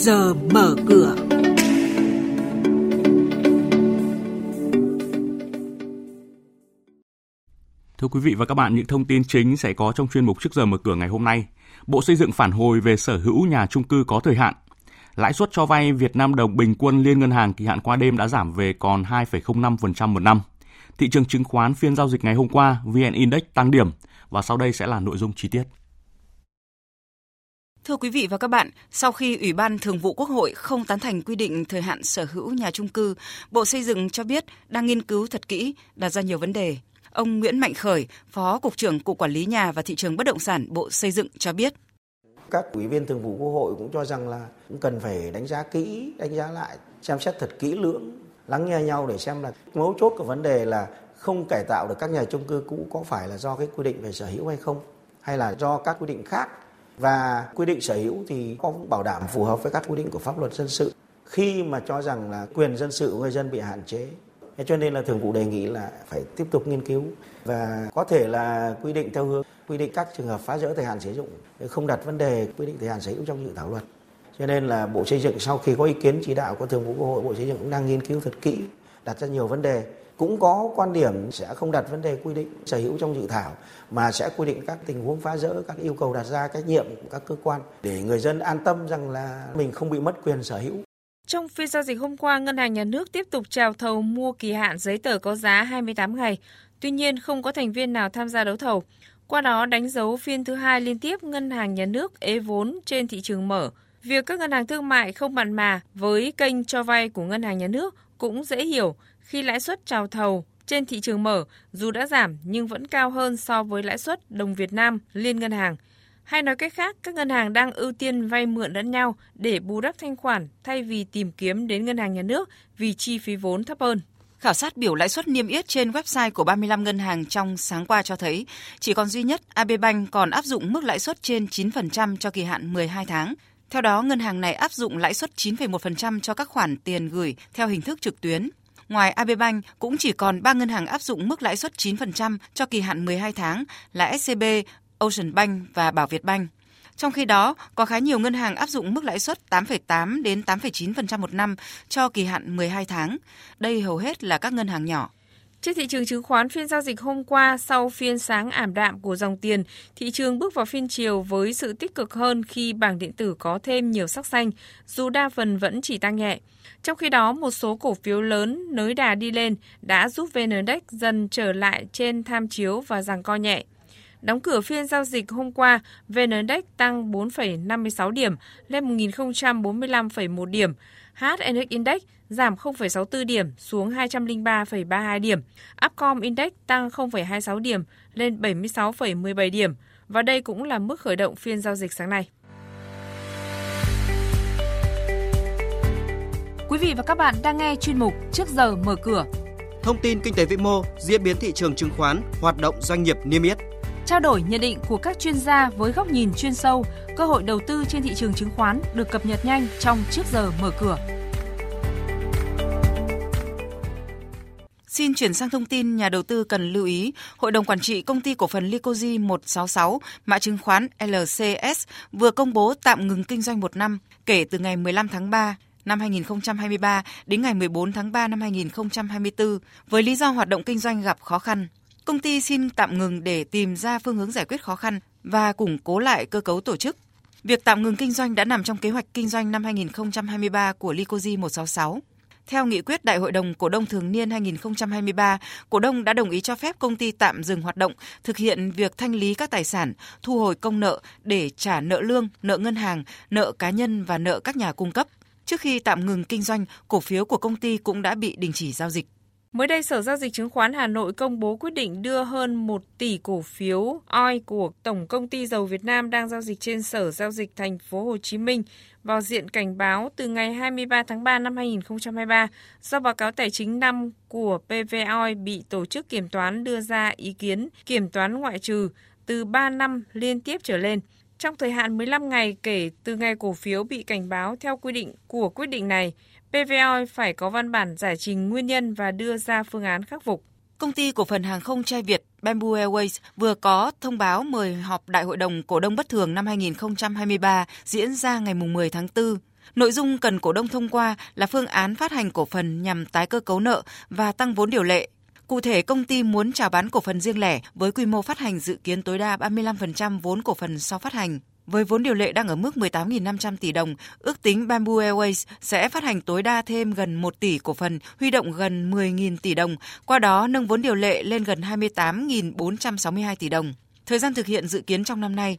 giờ mở cửa. Thưa quý vị và các bạn, những thông tin chính sẽ có trong chuyên mục Trước giờ mở cửa ngày hôm nay. Bộ Xây dựng phản hồi về sở hữu nhà chung cư có thời hạn. Lãi suất cho vay Việt Nam đồng bình quân liên ngân hàng kỳ hạn qua đêm đã giảm về còn 2,05% một năm. Thị trường chứng khoán phiên giao dịch ngày hôm qua, VN-Index tăng điểm. Và sau đây sẽ là nội dung chi tiết. Thưa quý vị và các bạn, sau khi Ủy ban Thường vụ Quốc hội không tán thành quy định thời hạn sở hữu nhà chung cư, Bộ Xây dựng cho biết đang nghiên cứu thật kỹ, đặt ra nhiều vấn đề. Ông Nguyễn Mạnh Khởi, Phó Cục trưởng Cục Quản lý Nhà và Thị trường Bất động sản Bộ Xây dựng cho biết. Các ủy viên Thường vụ Quốc hội cũng cho rằng là cũng cần phải đánh giá kỹ, đánh giá lại, xem xét thật kỹ lưỡng, lắng nghe nhau để xem là mấu chốt của vấn đề là không cải tạo được các nhà chung cư cũ có phải là do cái quy định về sở hữu hay không, hay là do các quy định khác. Và quy định sở hữu thì có bảo đảm phù hợp với các quy định của pháp luật dân sự khi mà cho rằng là quyền dân sự của người dân bị hạn chế. Thế cho nên là Thường vụ đề nghị là phải tiếp tục nghiên cứu và có thể là quy định theo hướng quy định các trường hợp phá rỡ thời hạn sử dụng, không đặt vấn đề quy định thời hạn sở hữu trong dự thảo luật. Cho nên là Bộ Xây dựng sau khi có ý kiến chỉ đạo của Thường vụ Quốc hội, Bộ Xây dựng cũng đang nghiên cứu thật kỹ, đặt ra nhiều vấn đề. Cũng có quan điểm sẽ không đặt vấn đề quy định sở hữu trong dự thảo mà sẽ quy định các tình huống phá rỡ, các yêu cầu đặt ra, trách nhiệm của các cơ quan để người dân an tâm rằng là mình không bị mất quyền sở hữu. Trong phiên giao dịch hôm qua, Ngân hàng Nhà nước tiếp tục chào thầu mua kỳ hạn giấy tờ có giá 28 ngày. Tuy nhiên, không có thành viên nào tham gia đấu thầu. Qua đó đánh dấu phiên thứ hai liên tiếp Ngân hàng Nhà nước ế vốn trên thị trường mở. Việc các ngân hàng thương mại không mặn mà với kênh cho vay của Ngân hàng Nhà nước cũng dễ hiểu khi lãi suất chào thầu trên thị trường mở dù đã giảm nhưng vẫn cao hơn so với lãi suất đồng Việt Nam liên ngân hàng. Hay nói cách khác, các ngân hàng đang ưu tiên vay mượn lẫn nhau để bù đắp thanh khoản thay vì tìm kiếm đến Ngân hàng Nhà nước vì chi phí vốn thấp hơn. Khảo sát biểu lãi suất niêm yết trên website của 35 ngân hàng trong sáng qua cho thấy chỉ còn duy nhất AB Bank còn áp dụng mức lãi suất trên 9% cho kỳ hạn 12 tháng. Theo đó, ngân hàng này áp dụng lãi suất 9,1% cho các khoản tiền gửi theo hình thức trực tuyến. Ngoài AB Bank, cũng chỉ còn 3 ngân hàng áp dụng mức lãi suất 9% cho kỳ hạn 12 tháng là SCB, Ocean Bank và Bảo Việt Bank. Trong khi đó, có khá nhiều ngân hàng áp dụng mức lãi suất 8,8 đến 8,9% một năm cho kỳ hạn 12 tháng. Đây hầu hết là các ngân hàng nhỏ. Trên thị trường chứng khoán phiên giao dịch hôm qua, sau phiên sáng ảm đạm của dòng tiền, thị trường bước vào phiên chiều với sự tích cực hơn khi bảng điện tử có thêm nhiều sắc xanh, dù đa phần vẫn chỉ tăng nhẹ. Trong khi đó, một số cổ phiếu lớn nới đà đi lên đã giúp VN-Index dần trở lại trên tham chiếu và giằng co nhẹ. Đóng cửa phiên giao dịch hôm qua, VN-Index tăng 4,56 điểm lên 1.045,1 điểm. HNX Index giảm 0,64 điểm xuống 203,32 điểm. Upcom Index tăng 0,26 điểm lên 76,17 điểm. Và đây cũng là mức khởi động phiên giao dịch sáng nay. Quý vị và các bạn đang nghe chuyên mục Trước giờ mở cửa. Thông tin kinh tế vĩ mô, diễn biến thị trường chứng khoán, hoạt động doanh nghiệp niêm yết. Trao đổi nhận định của các chuyên gia với góc nhìn chuyên sâu, cơ hội đầu tư trên thị trường chứng khoán được cập nhật nhanh trong Trước giờ mở cửa. Xin chuyển sang thông tin nhà đầu tư cần lưu ý. Hội đồng quản trị công ty cổ phần Licoji 166, mã chứng khoán LCS vừa công bố tạm ngừng kinh doanh 1 năm kể từ ngày 15 tháng 3 năm 2023 đến ngày 14 tháng 3 năm 2024 với lý do hoạt động kinh doanh gặp khó khăn. Công ty xin tạm ngừng để tìm ra phương hướng giải quyết khó khăn và củng cố lại cơ cấu tổ chức. Việc tạm ngừng kinh doanh đã nằm trong kế hoạch kinh doanh năm 2023 của Licoji 166. Theo nghị quyết Đại hội đồng cổ đông thường niên 2023, cổ đông đã đồng ý cho phép công ty tạm dừng hoạt động, thực hiện việc thanh lý các tài sản, thu hồi công nợ để trả nợ lương, nợ ngân hàng, nợ cá nhân và nợ các nhà cung cấp. Trước khi tạm ngừng kinh doanh, cổ phiếu của công ty cũng đã bị đình chỉ giao dịch. Mới đây, Sở Giao dịch Chứng khoán Hà Nội công bố quyết định đưa hơn 1 tỷ cổ phiếu OI của Tổng Công ty Dầu Việt Nam đang giao dịch trên Sở Giao dịch Thành phố Hồ Chí Minh vào diện cảnh báo từ ngày 23 tháng 3 năm 2023 do báo cáo tài chính năm của PV Oil bị Tổ chức Kiểm toán đưa ra ý kiến kiểm toán ngoại trừ từ 3 năm liên tiếp trở lên. Trong thời hạn 15 ngày kể từ ngày cổ phiếu bị cảnh báo theo quy định của quyết định này, PV Oil phải có văn bản giải trình nguyên nhân và đưa ra phương án khắc phục. Công ty cổ phần hàng không trai Việt Bamboo Airways vừa có thông báo mời họp Đại hội đồng cổ đông bất thường năm 2023 diễn ra ngày 10 tháng 4. Nội dung cần cổ đông thông qua là phương án phát hành cổ phần nhằm tái cơ cấu nợ và tăng vốn điều lệ. Cụ thể, công ty muốn chào bán cổ phần riêng lẻ với quy mô phát hành dự kiến tối đa 35% vốn cổ phần sau phát hành. Với vốn điều lệ đang ở mức 18.500 tỷ đồng, ước tính Bamboo Airways sẽ phát hành tối đa thêm gần 1 tỷ cổ phần, huy động gần 10.000 tỷ đồng, qua đó nâng vốn điều lệ lên gần 28.462 tỷ đồng. Thời gian thực hiện dự kiến trong năm nay.